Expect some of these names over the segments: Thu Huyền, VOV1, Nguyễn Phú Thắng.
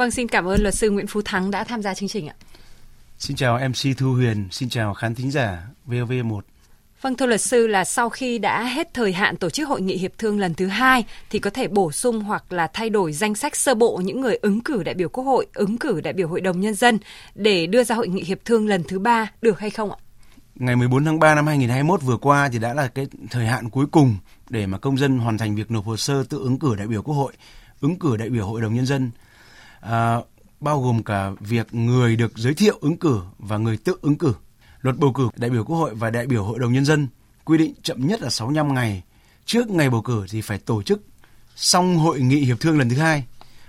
Vâng, xin cảm ơn luật sư Nguyễn Phú Thắng đã tham gia chương trình ạ. Xin chào MC Thu Huyền, xin chào khán thính giả VOV1. Vâng, thưa luật sư, là sau khi đã hết thời hạn tổ chức hội nghị hiệp thương lần thứ 2 thì có thể bổ sung hoặc là thay đổi danh sách sơ bộ những người ứng cử đại biểu Quốc hội, ứng cử đại biểu Hội đồng Nhân dân để đưa ra hội nghị hiệp thương lần thứ 3 được hay không ạ? Ngày 14 tháng 3 năm 2021 vừa qua thì đã là cái thời hạn cuối cùng để mà công dân hoàn thành việc nộp hồ sơ tự ứng cử đại biểu Quốc hội, ứng cử đại biểu Hội đồng Nhân dân, bao gồm cả việc người được giới thiệu ứng cử và người tự ứng cử. Luật bầu cử đại biểu Quốc hội và đại biểu Hội đồng Nhân dân quy định chậm nhất là 65 ngày trước ngày bầu cử thì phải tổ chức xong hội nghị hiệp thương lần thứ 2.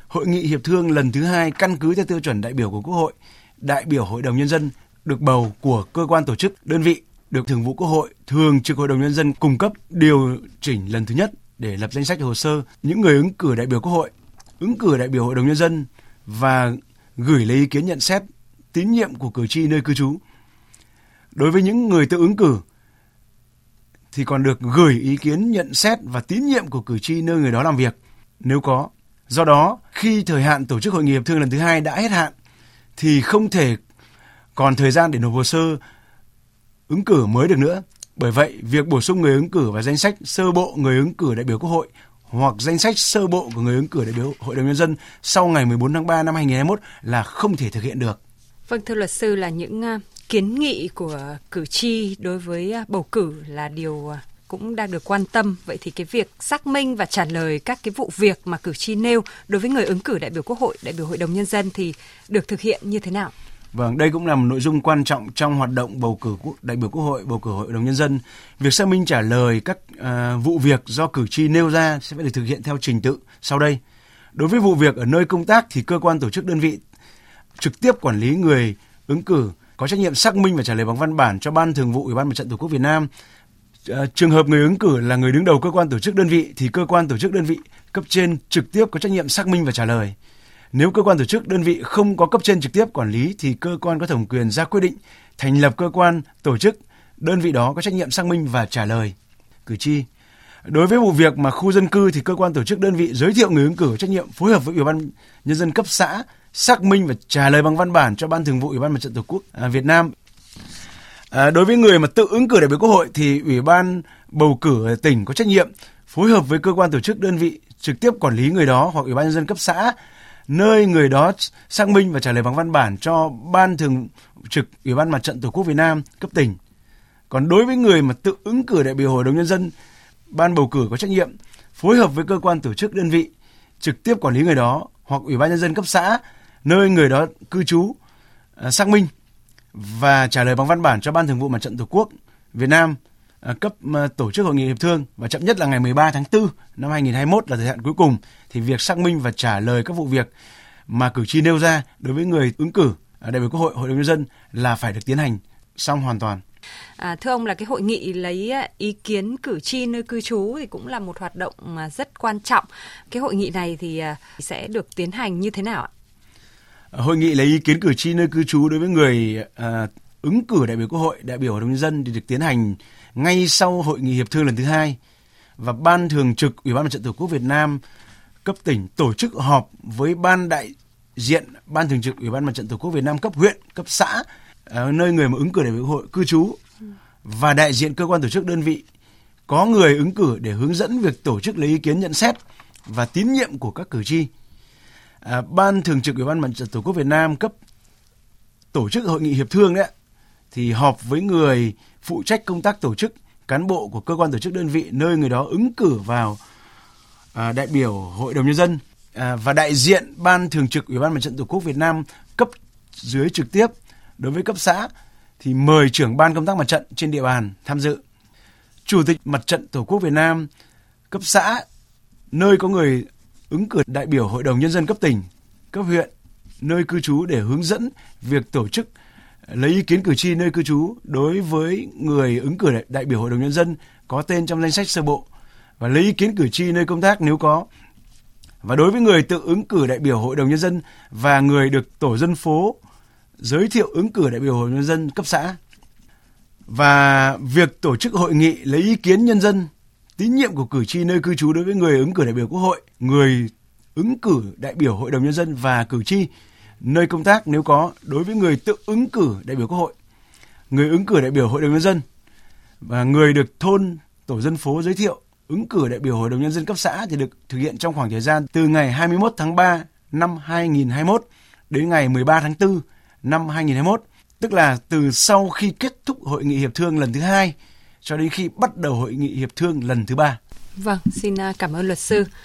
Hội nghị hiệp thương lần thứ 2 căn cứ theo tiêu chuẩn đại biểu của Quốc hội, đại biểu Hội đồng Nhân dân được bầu của cơ quan tổ chức, đơn vị được Thường vụ Quốc hội, Thường trực Hội đồng Nhân dân cung cấp điều chỉnh lần thứ nhất để lập danh sách hồ sơ những người ứng cử đại biểu Quốc hội, ứng cử đại biểu Hội đồng Nhân dân và gửi lấy ý kiến nhận xét tín nhiệm của cử tri nơi cư trú. Đối với những người tự ứng cử thì còn được gửi ý kiến nhận xét và tín nhiệm của cử tri nơi người đó làm việc nếu có. Do đó, khi thời hạn tổ chức hội nghị hiệp thương lần thứ 2 đã hết hạn thì không thể còn thời gian để nộp hồ sơ ứng cử mới được nữa. Bởi vậy, việc bổ sung người ứng cử vào danh sách sơ bộ người ứng cử đại biểu Quốc hội hoặc danh sách sơ bộ của người ứng cử đại biểu Hội đồng Nhân dân sau ngày 14 tháng 3 năm 2021 là không thể thực hiện được. Vâng, thưa luật sư, là những kiến nghị của cử tri đối với bầu cử là điều cũng đang được quan tâm. Vậy thì cái việc xác minh và trả lời các cái vụ việc mà cử tri nêu đối với người ứng cử đại biểu Quốc hội, đại biểu Hội đồng Nhân dân thì được thực hiện như thế nào? Vâng, đây cũng là một nội dung quan trọng trong hoạt động bầu cử đại biểu Quốc hội, bầu cử Hội đồng Nhân dân. Việc xác minh trả lời các vụ việc do cử tri nêu ra sẽ phải được thực hiện theo trình tự sau đây. Đối với vụ việc ở nơi công tác thì cơ quan tổ chức, đơn vị trực tiếp quản lý người ứng cử có trách nhiệm xác minh và trả lời bằng văn bản cho Ban Thường vụ Ủy ban Mặt trận Tổ quốc Việt Nam. Trường hợp người ứng cử là người đứng đầu cơ quan tổ chức, đơn vị thì cơ quan tổ chức, đơn vị cấp trên trực tiếp có trách nhiệm xác minh và trả lời. Nếu cơ quan tổ chức, đơn vị không có cấp trên trực tiếp quản lý thì cơ quan có thẩm quyền ra quyết định thành lập cơ quan tổ chức, đơn vị đó có trách nhiệm xác minh và trả lời cử tri. Đối với vụ việc mà khu dân cư thì cơ quan tổ chức, đơn vị giới thiệu người ứng cử trách nhiệm phối hợp với Ủy ban Nhân dân cấp xã xác minh và trả lời bằng văn bản cho Ban Thường vụ Ủy ban Mặt trận Tổ quốc Việt Nam. Đối với người mà tự ứng cử đại biểu Quốc hội thì Ủy ban bầu cử tỉnh có trách nhiệm phối hợp với cơ quan tổ chức, đơn vị trực tiếp quản lý người đó hoặc Ủy ban Nhân dân cấp xã nơi người đó xác minh và trả lời bằng văn bản cho Ban Thường trực Ủy ban Mặt trận Tổ quốc Việt Nam cấp tỉnh. Còn đối với người mà tự ứng cử đại biểu Hội đồng Nhân dân, Ban bầu cử có trách nhiệm phối hợp với cơ quan tổ chức, đơn vị trực tiếp quản lý người đó hoặc Ủy ban Nhân dân cấp xã nơi người đó cư trú xác minh và trả lời bằng văn bản cho Ban Thường vụ Mặt trận Tổ quốc Việt Nam cấp tổ chức hội nghị hiệp thương, và chậm nhất là ngày 13 tháng 4 năm 2021 là thời hạn cuối cùng thì việc xác minh và trả lời các vụ việc mà cử tri nêu ra đối với người ứng cử đại biểu Quốc hội, Hội đồng Nhân dân là phải được tiến hành xong hoàn toàn. Thưa ông, là cái hội nghị lấy ý kiến cử tri nơi cư trú thì cũng là một hoạt động mà rất quan trọng. Cái hội nghị này thì sẽ được tiến hành như thế nào ạ? Hội nghị lấy ý kiến cử tri nơi cư trú đối với người ứng cử đại biểu Quốc hội, đại biểu Hội đồng Nhân dân thì được tiến hành ngay sau hội nghị hiệp thương lần thứ 2, và Ban Thường trực Ủy ban Mặt trận Tổ quốc Việt Nam cấp tỉnh tổ chức họp với Ban đại diện Ban Thường trực Ủy ban Mặt trận Tổ quốc Việt Nam cấp huyện, cấp xã nơi người mà ứng cử đại biểu Quốc hội cư trú và đại diện cơ quan tổ chức, đơn vị có người ứng cử để hướng dẫn việc tổ chức lấy ý kiến nhận xét và tín nhiệm của các cử tri. Ban Thường trực Ủy ban Mặt trận Tổ quốc Việt Nam cấp tổ chức hội nghị hiệp thương đấy thì họp với người phụ trách công tác tổ chức, cán bộ của cơ quan tổ chức, đơn vị nơi người đó ứng cử vào đại biểu Hội đồng Nhân dân và đại diện Ban Thường trực Ủy ban Mặt trận Tổ quốc Việt Nam cấp dưới trực tiếp đối với cấp xã thì mời trưởng ban công tác mặt trận trên địa bàn tham dự. Chủ tịch Mặt trận Tổ quốc Việt Nam cấp xã nơi có người ứng cử đại biểu Hội đồng Nhân dân cấp tỉnh, cấp huyện nơi cư trú để hướng dẫn việc tổ chức lấy ý kiến cử tri nơi cư trú đối với người ứng cử đại biểu Hội đồng Nhân dân có tên trong danh sách sơ bộ và lấy ý kiến cử tri nơi công tác nếu có. Và đối với người tự ứng cử đại biểu Hội đồng Nhân dân và người được tổ dân phố giới thiệu ứng cử đại biểu Hội đồng Nhân dân cấp xã. Và việc tổ chức hội nghị lấy ý kiến nhân dân, tín nhiệm của cử tri nơi cư trú đối với người ứng cử đại biểu Quốc hội, người ứng cử đại biểu Hội đồng Nhân dân và cử tri nơi công tác nếu có đối với người tự ứng cử đại biểu Quốc hội, người ứng cử đại biểu Hội đồng Nhân dân và người được thôn, tổ dân phố giới thiệu ứng cử đại biểu Hội đồng Nhân dân cấp xã thì được thực hiện trong khoảng thời gian từ ngày 21 tháng 3 năm 2021 đến ngày 13 tháng 4 năm 2021, tức là từ sau khi kết thúc Hội nghị Hiệp thương lần thứ 2 cho đến khi bắt đầu Hội nghị Hiệp thương lần thứ 3. Vâng, xin cảm ơn luật sư.